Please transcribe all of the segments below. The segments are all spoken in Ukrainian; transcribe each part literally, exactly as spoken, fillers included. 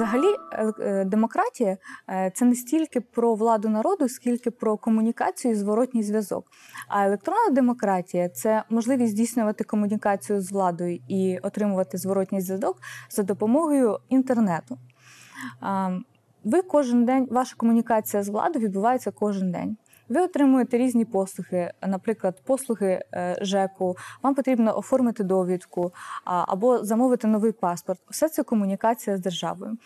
Взагалі, демократія – це не стільки про владу народу, скільки про комунікацію і зворотній зв'язок. А електронна демократія – це можливість здійснювати комунікацію з владою і отримувати зворотній зв'язок за допомогою інтернету. Ви кожен день, ваша комунікація з владою відбувається кожен день. Ви отримуєте різні послуги, наприклад, послуги ЖЕКу, вам потрібно оформити довідку або замовити новий паспорт. Все це комунікація з державою.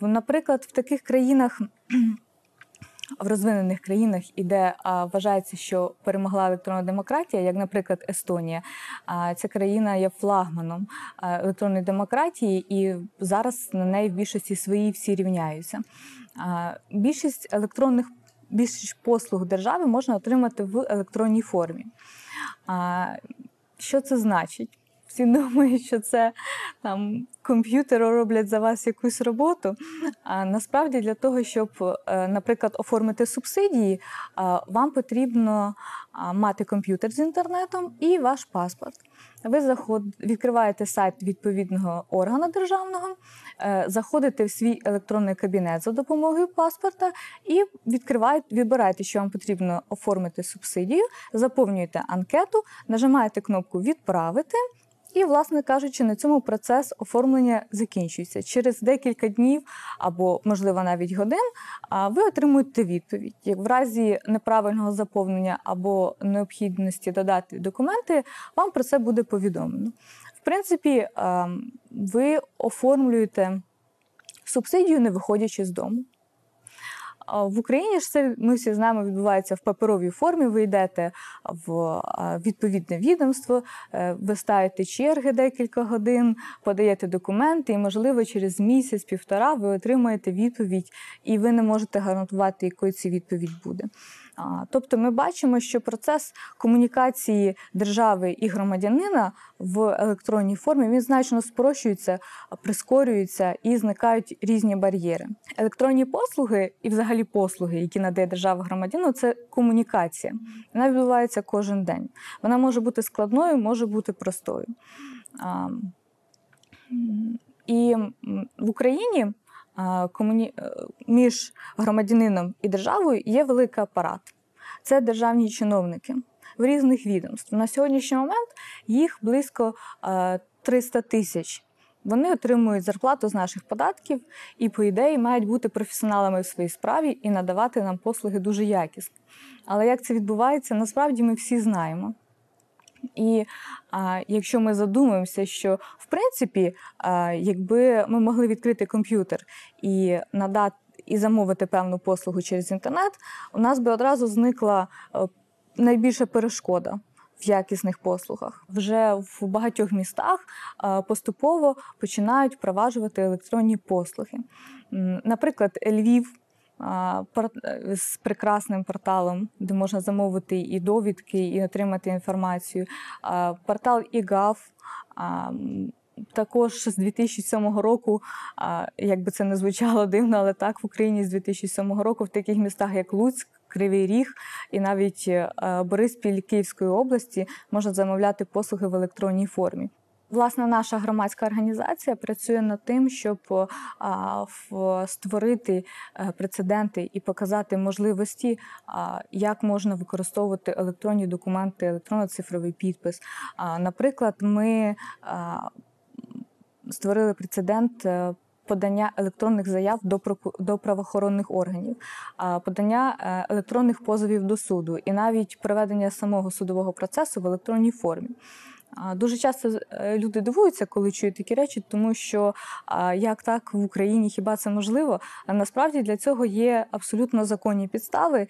Наприклад, в таких країнах, в розвинених країнах, де вважається, що перемогла електронна демократія, як, наприклад, Естонія, ця країна є флагманом електронної демократії і зараз на неї в більшості своїй всі рівняються. Більшість електронних Більшість послуг держави можна отримати в електронній формі. А, що це значить? Всі думають, що це там комп'ютери роблять за вас якусь роботу. А насправді для того, щоб, наприклад, оформити субсидії, вам потрібно мати комп'ютер з інтернетом і ваш паспорт. Ви заход... відкриваєте сайт відповідного органу державного, заходите в свій електронний кабінет за допомогою паспорта і відкриваєте... відбираєте, що вам потрібно оформити субсидію, заповнюєте анкету, нажимаєте кнопку «Відправити». І, власне кажучи, на цьому процес оформлення закінчується. Через декілька днів або, можливо, навіть годин ви отримуєте відповідь. Як в разі неправильного заповнення або необхідності додати документи, вам про це буде повідомлено. В принципі, ви оформлюєте субсидію, не виходячи з дому. В Україні ж це, ми всі знаємо, відбувається в паперовій формі. Ви йдете в відповідне відомство, ви ставите черги декілька годин, подаєте документи і, можливо, через місяць-півтора ви отримаєте відповідь і ви не можете гарантувати, якою ця відповідь буде. Тобто ми бачимо, що процес комунікації держави і громадянина в електронній формі, він значно спрощується, прискорюється і зникають різні бар'єри. Електронні послуги і взагалі послуги, які надає держава громадянину, це комунікація. Вона відбувається кожен день. Вона може бути складною, може бути простою. І в Україні між громадянином і державою є великий апарат. Це державні чиновники в різних відомствах. На сьогоднішній момент їх близько триста тисяч. Вони отримують зарплату з наших податків і, по ідеї, мають бути професіоналами в своїй справі і надавати нам послуги дуже якісно. Але як це відбувається, насправді ми всі знаємо. І а, якщо ми задумаємося, що, в принципі, а, якби ми могли відкрити комп'ютер і надати, і замовити певну послугу через інтернет, у нас би одразу зникла найбільша перешкода в якісних послугах. Вже в багатьох містах поступово починають впроваджувати електронні послуги. Наприклад, Львів з прекрасним порталом, де можна замовити і довідки, і отримати інформацію. Портал і ґав, також з дві тисячі сьомого року, як би це не звучало дивно, але так, в Україні з дві тисячі сьомого року в таких містах, як Луцьк, Кривий Ріг і навіть Бориспіль Київської області можна замовляти послуги в електронній формі. Власне, наша громадська організація працює над тим, щоб створити прецеденти і показати можливості, як можна використовувати електронні документи, електронно-цифровий підпис. Наприклад, ми створили прецедент подання електронних заяв до правоохоронних органів, подання електронних позовів до суду і навіть проведення самого судового процесу в електронній формі. Дуже часто люди дивуються, коли чують такі речі, тому що як так в Україні, хіба це можливо? А насправді для цього є абсолютно законні підстави,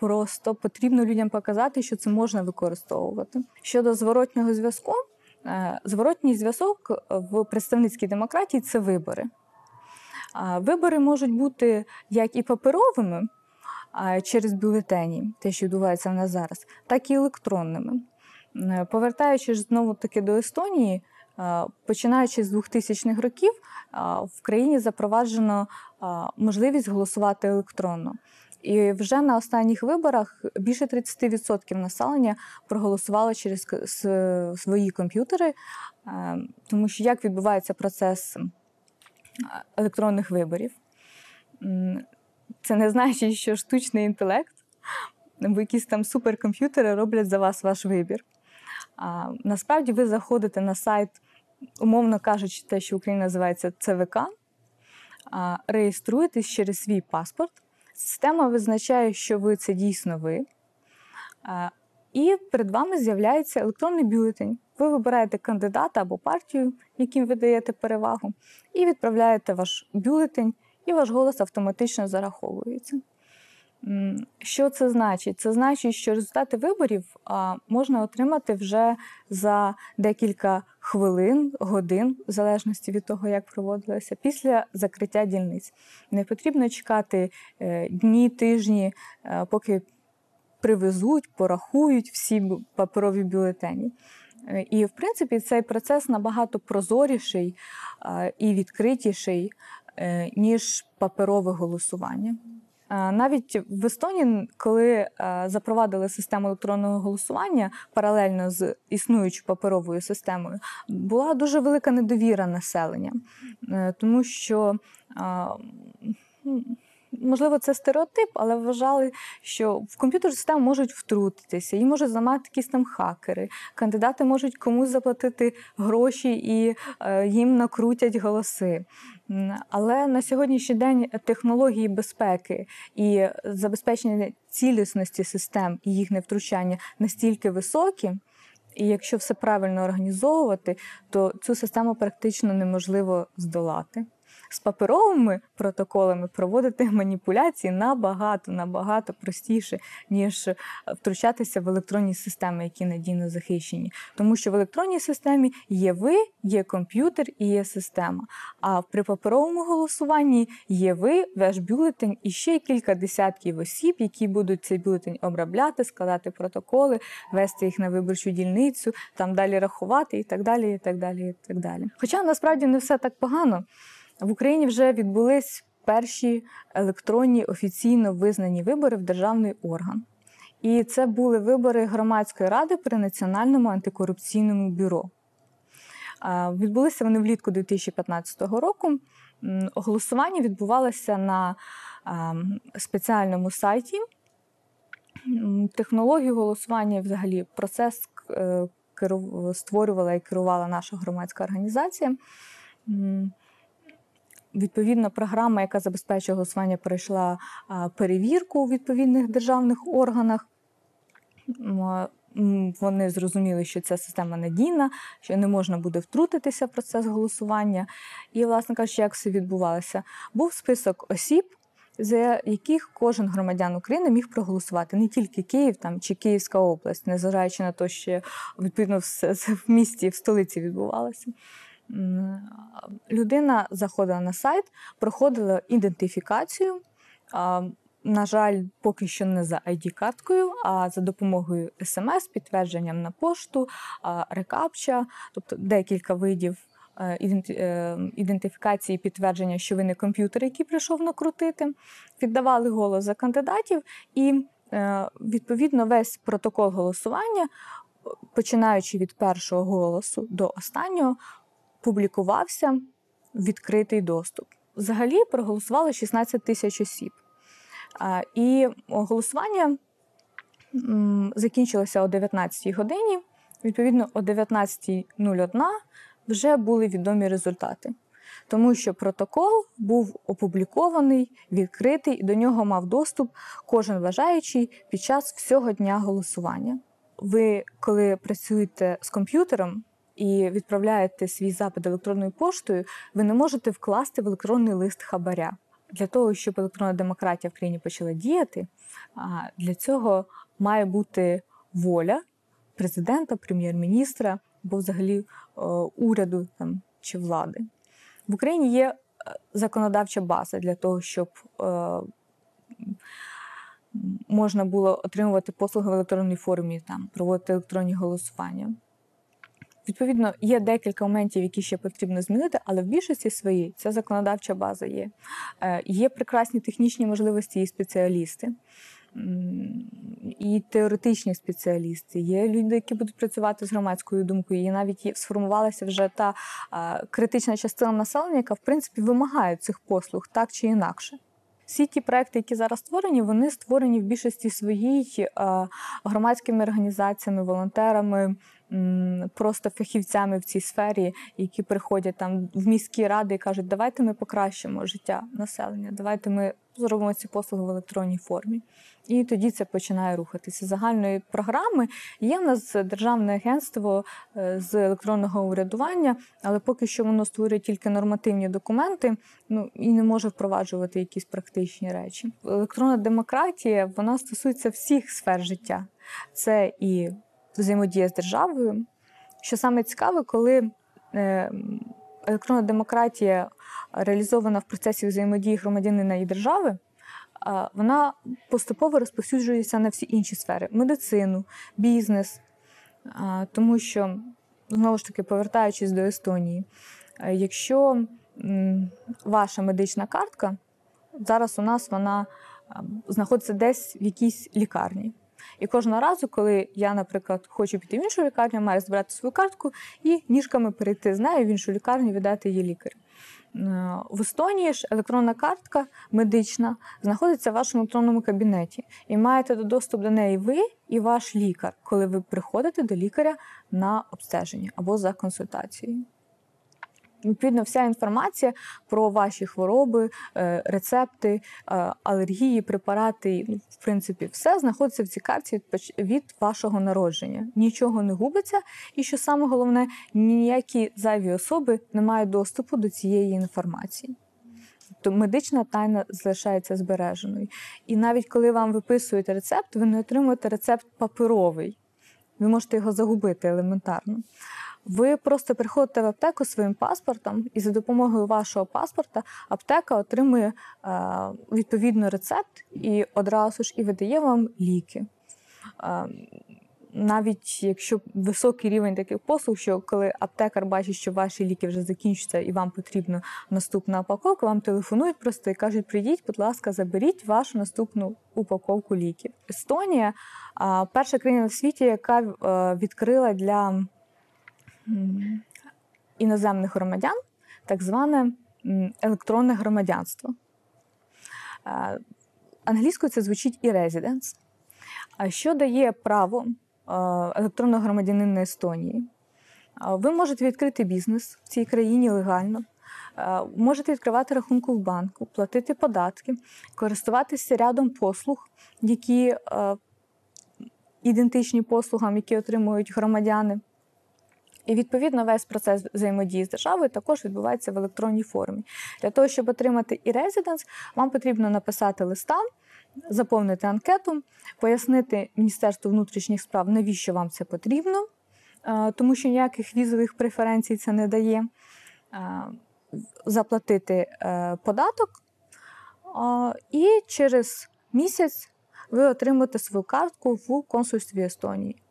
просто потрібно людям показати, що це можна використовувати. Щодо зворотнього зв'язку, зворотній зв'язок в представницькій демократії – це вибори. Вибори можуть бути як і паперовими через бюлетені, те, що відбувається в нас зараз, так і електронними. Повертаючись знову-таки до Естонії, починаючи з двохтисячних років, в країні запроваджено можливість голосувати електронно. І вже на останніх виборах більше тридцять відсотків населення проголосувало через свої комп'ютери, тому що як відбувається процес електронних виборів. Це не значить, що штучний інтелект або якісь там суперкомп'ютери роблять за вас ваш вибір. А, насправді ви заходите на сайт, умовно кажучи, те, що в Україні називається Це Ве Ка, а, реєструєтесь через свій паспорт. Система визначає, що ви – це дійсно ви. А, і перед вами з'являється електронний бюлетень. Ви вибираєте кандидата або партію, яким ви даєте перевагу, і відправляєте ваш бюлетень, і ваш голос автоматично зараховується. Що це значить? Це значить, що результати виборів а, можна отримати вже за декілька хвилин, годин, в залежності від того, як проводилося, після закриття дільниць. Не потрібно чекати е, дні, тижні, е, поки привезуть, порахують всі паперові бюлетені. Е, і, в принципі, цей процес набагато прозоріший е, і відкритіший, е, ніж паперове голосування. Навіть в Естонії, коли запровадили систему електронного голосування паралельно з існуючою паперовою системою, була дуже велика недовіра населення. Тому що, можливо, це стереотип, але вважали, що в комп'ютерну систему можуть втрутитися, її можуть зламати якісь там хакери, кандидати можуть комусь заплатити гроші і їм накрутять голоси. Але на сьогоднішній день технології безпеки і забезпечення цілісності систем і їх невтручання настільки високі, і якщо все правильно організовувати, то цю систему практично неможливо здолати. З паперовими протоколами проводити маніпуляції набагато-набагато простіше, ніж втручатися в електронні системи, які надійно захищені. Тому що в електронній системі є ви, є комп'ютер і є система. А при паперовому голосуванні є ви, ваш бюлетень і ще кілька десятків осіб, які будуть цей бюлетень обробляти, складати протоколи, вести їх на виборчу дільницю, там далі рахувати і так далі, і так далі, і так далі. Хоча насправді не все так погано. В Україні вже відбулись перші електронні офіційно визнані вибори в державний орган. І це були вибори громадської ради при Національному антикорупційному бюро. Відбулися вони влітку дві тисячі п'ятнадцятого року. Голосування відбувалося на спеціальному сайті. Технологію голосування, взагалі, процес створювала і керувала наша громадська організація. Відповідно, програма, яка забезпечує голосування, пройшла перевірку у відповідних державних органах. Вони зрозуміли, що ця система надійна, що не можна буде втрутитися в процес голосування. І, власне кажучи, як все відбувалося? Був список осіб, за яких кожен громадян України міг проголосувати. Не тільки Київ там, чи Київська область, незважаючи на те, що відповідно все це в місті, в столиці відбувалося. Людина заходила на сайт, проходила ідентифікацію, на жаль, поки що не за ай ді карткою, а за допомогою ес ем ес, підтвердженням на пошту, рекапча, тобто декілька видів ідентифікації, підтвердження, що ви не комп'ютер, який прийшов накрутити. Віддавали голос за кандидатів і, відповідно, весь протокол голосування, починаючи від першого голосу до останнього, публікувався відкритий доступ. Взагалі проголосували шістнадцять тисяч осіб. І голосування закінчилося о дев'ятнадцятій годині. Відповідно, о дев'ятнадцятій нуль один вже були відомі результати. Тому що протокол був опублікований, відкритий, і до нього мав доступ кожен бажаючий під час всього дня голосування. Ви, коли працюєте з комп'ютером, і відправляєте свій запит електронною поштою, ви не можете вкласти в електронний лист хабаря. Для того, щоб електронна демократія в країні почала діяти, для цього має бути воля президента, прем'єр-міністра або взагалі уряду там, чи влади. В Україні є законодавча база для того, щоб можна було отримувати послуги в електронній формі, там, проводити електронні голосування. Відповідно, є декілька моментів, які ще потрібно змінити, але в більшості своїй ця законодавча база є. Є прекрасні технічні можливості і спеціалісти. і теоретичні спеціалісти, є люди, які будуть працювати з громадською думкою, і навіть сформувалася вже та критична частина населення, яка, в принципі, вимагає цих послуг так чи інакше. Всі ті проекти, які зараз створені, вони створені в більшості своїй громадськими організаціями, волонтерами, просто фахівцями в цій сфері, які приходять там в міські ради і кажуть, давайте ми покращимо життя населення, давайте ми зробимо ці послуги в електронній формі. І тоді це починає рухатися. Загальної програми є в нас Державне агентство з електронного урядування, але поки що воно створює тільки нормативні документи, ну, і не може впроваджувати якісь практичні речі. Електронна демократія, вона стосується всіх сфер життя. Це і взаємодія з державою. Що саме цікаве, коли електронна демократія реалізована в процесі взаємодії громадянина і держави, вона поступово розповсюджується на всі інші сфери – медицину, бізнес. Тому що, знову ж таки, повертаючись до Естонії, якщо ваша медична картка, зараз у нас вона знаходиться десь в якійсь лікарні. І кожного разу, коли я, наприклад, хочу піти в іншу лікарню, маю збирати свою картку і ніжками перейти з нею в іншу лікарню, віддати її лікарю. В Естонії ж електронна картка медична знаходиться в вашому електронному кабінеті. І маєте доступ до неї ви і ваш лікар, коли ви приходите до лікаря на обстеження або за консультацією. Відповідно, вся інформація про ваші хвороби, рецепти, алергії, препарати, в принципі, все знаходиться в цій карті від вашого народження. Нічого не губиться, і, що саме головне, ніякі зайві особи не мають доступу до цієї інформації. Тобто медична тайна залишається збереженою. І навіть коли вам виписують рецепт, ви не отримуєте рецепт паперовий. Ви можете його загубити елементарно. Ви просто приходите в аптеку зі своїм паспортом, і за допомогою вашого паспорта аптека отримує е, відповідно рецепт і одразу ж і видає вам ліки. Е, навіть якщо високий рівень таких послуг, що коли аптекар бачить, що ваші ліки вже закінчаться і вам потрібна наступна упаковка, вам телефонують просто і кажуть, прийдіть, будь ласка, заберіть вашу наступну упаковку ліків. Естонія е, – перша країна в світі, яка е, відкрила для іноземних громадян, так зване електронне громадянство. Англійською це звучить e-residence. Що дає право електронного громадянина Естонії? Ви можете відкрити бізнес в цій країні легально, можете відкривати рахунки в банку, платити податки, користуватися рядом послуг, які ідентичні послугам, які отримують громадяни. І, відповідно, весь процес взаємодії з державою також відбувається в електронній формі. Для того, щоб отримати e-residence, вам потрібно написати листа, заповнити анкету, пояснити Міністерству внутрішніх справ, навіщо вам це потрібно, тому що ніяких візових преференцій це не дає, заплатити податок, і через місяць ви отримаєте свою картку в консульстві Естонії.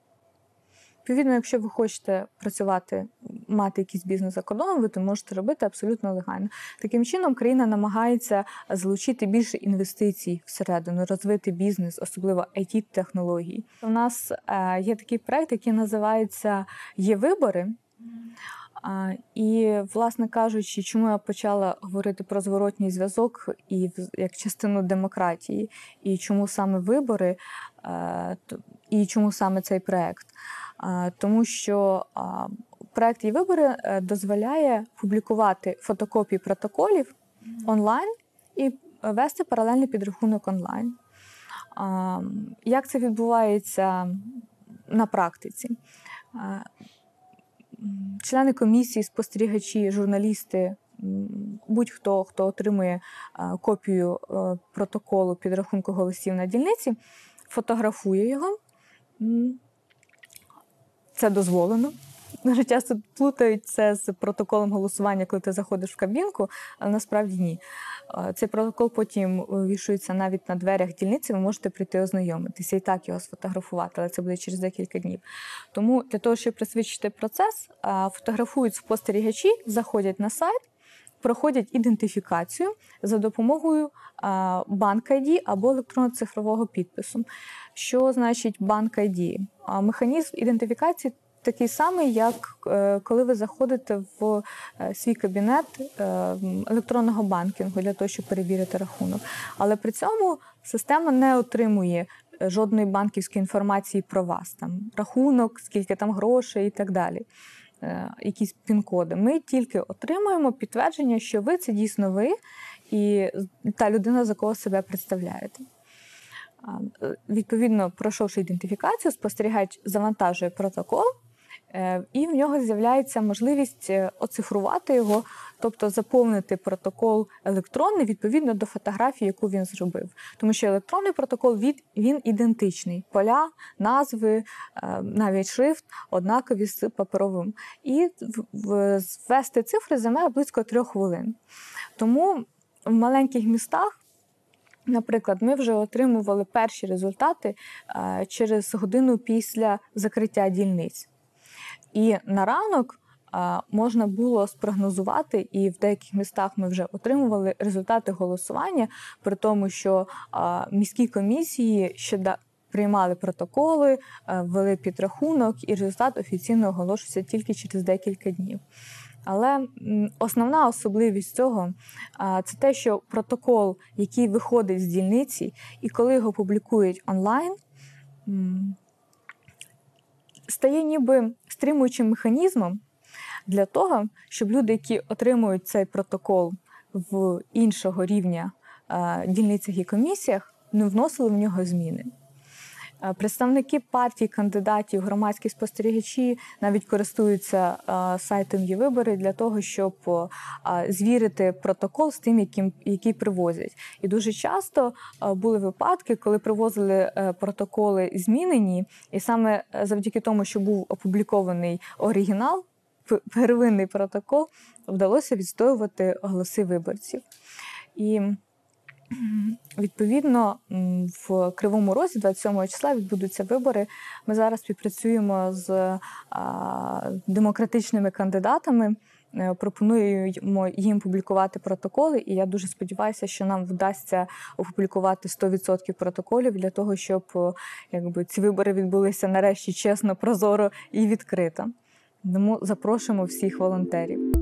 Відповідно, якщо ви хочете працювати, мати якийсь бізнес за кордоном, ви це можете робити абсолютно легально. Таким чином, країна намагається залучити більше інвестицій всередину, розвити бізнес, особливо ай ті-технології. У нас є такий проект, який називається «Євибори». І, власне кажучи, чому я почала говорити про зворотній зв'язок і як частину демократії, і чому саме вибори, і чому саме цей проект. Тому що проект «Євибори» дозволяє публікувати фотокопії протоколів онлайн і вести паралельний підрахунок онлайн. Як це відбувається на практиці? Члени комісії, спостерігачі, журналісти, будь-хто, хто отримує копію протоколу підрахунку голосів на дільниці, фотографує його. Це дозволено. Дуже часто плутають це з протоколом голосування, коли ти заходиш в кабінку, але насправді ні. Цей протокол потім вішується навіть на дверях дільниці, ви можете прийти ознайомитися і так його сфотографувати, але це буде через декілька днів. Тому для того, щоб пришвидшити процес, фотографують спостерігачі, заходять на сайт, проходять ідентифікацію за допомогою банк-айді або електронно-цифрового підпису. Що значить банк-айді? Механізм ідентифікації такий самий, як коли ви заходите в свій кабінет електронного банкінгу для того, щоб перевірити рахунок. Але при цьому система не отримує жодної банківської інформації про вас. Там рахунок, скільки там грошей і так далі, якісь пін-коди. Ми тільки отримуємо підтвердження, що ви – це дійсно ви і та людина, за кого себе представляєте. Відповідно, пройшовши ідентифікацію, спостерігач завантажує протокол, і в нього з'являється можливість оцифрувати його, тобто заповнити протокол електронний відповідно до фотографії, яку він зробив. Тому що електронний протокол, він, він ідентичний. Поля, назви, навіть шрифт однакові з паперовим. І ввести цифри займає близько трьох хвилин. Тому в маленьких містах, наприклад, ми вже отримували перші результати через годину після закриття дільниць. І на ранок можна було спрогнозувати, і в деяких містах ми вже отримували результати голосування, при тому, що міські комісії ще приймали протоколи, ввели підрахунок, і результат офіційно оголошується тільки через декілька днів. Але основна особливість цього – це те, що протокол, який виходить з дільниці, і коли його публікують онлайн, стає ніби стримуючим механізмом для того, щоб люди, які отримують цей протокол в іншого рівня дільницях і комісіях, не вносили в нього зміни. Представники партій, кандидатів, громадські спостерігачі навіть користуються сайтом «Євибори» для того, щоб звірити протокол з тим, який привозять. І дуже часто були випадки, коли привозили протоколи змінені, і саме завдяки тому, що був опублікований оригінал, первинний протокол, вдалося відстоювати голоси виборців. І відповідно, в Кривому Розі двадцять сьомого числа відбудуться вибори. Ми зараз співпрацюємо з демократичними кандидатами, пропонуємо їм публікувати протоколи, і я дуже сподіваюся, що нам вдасться опублікувати сто відсотків протоколів для того, щоб якби, ці вибори відбулися нарешті чесно, прозоро і відкрито. Тому запрошуємо всіх волонтерів.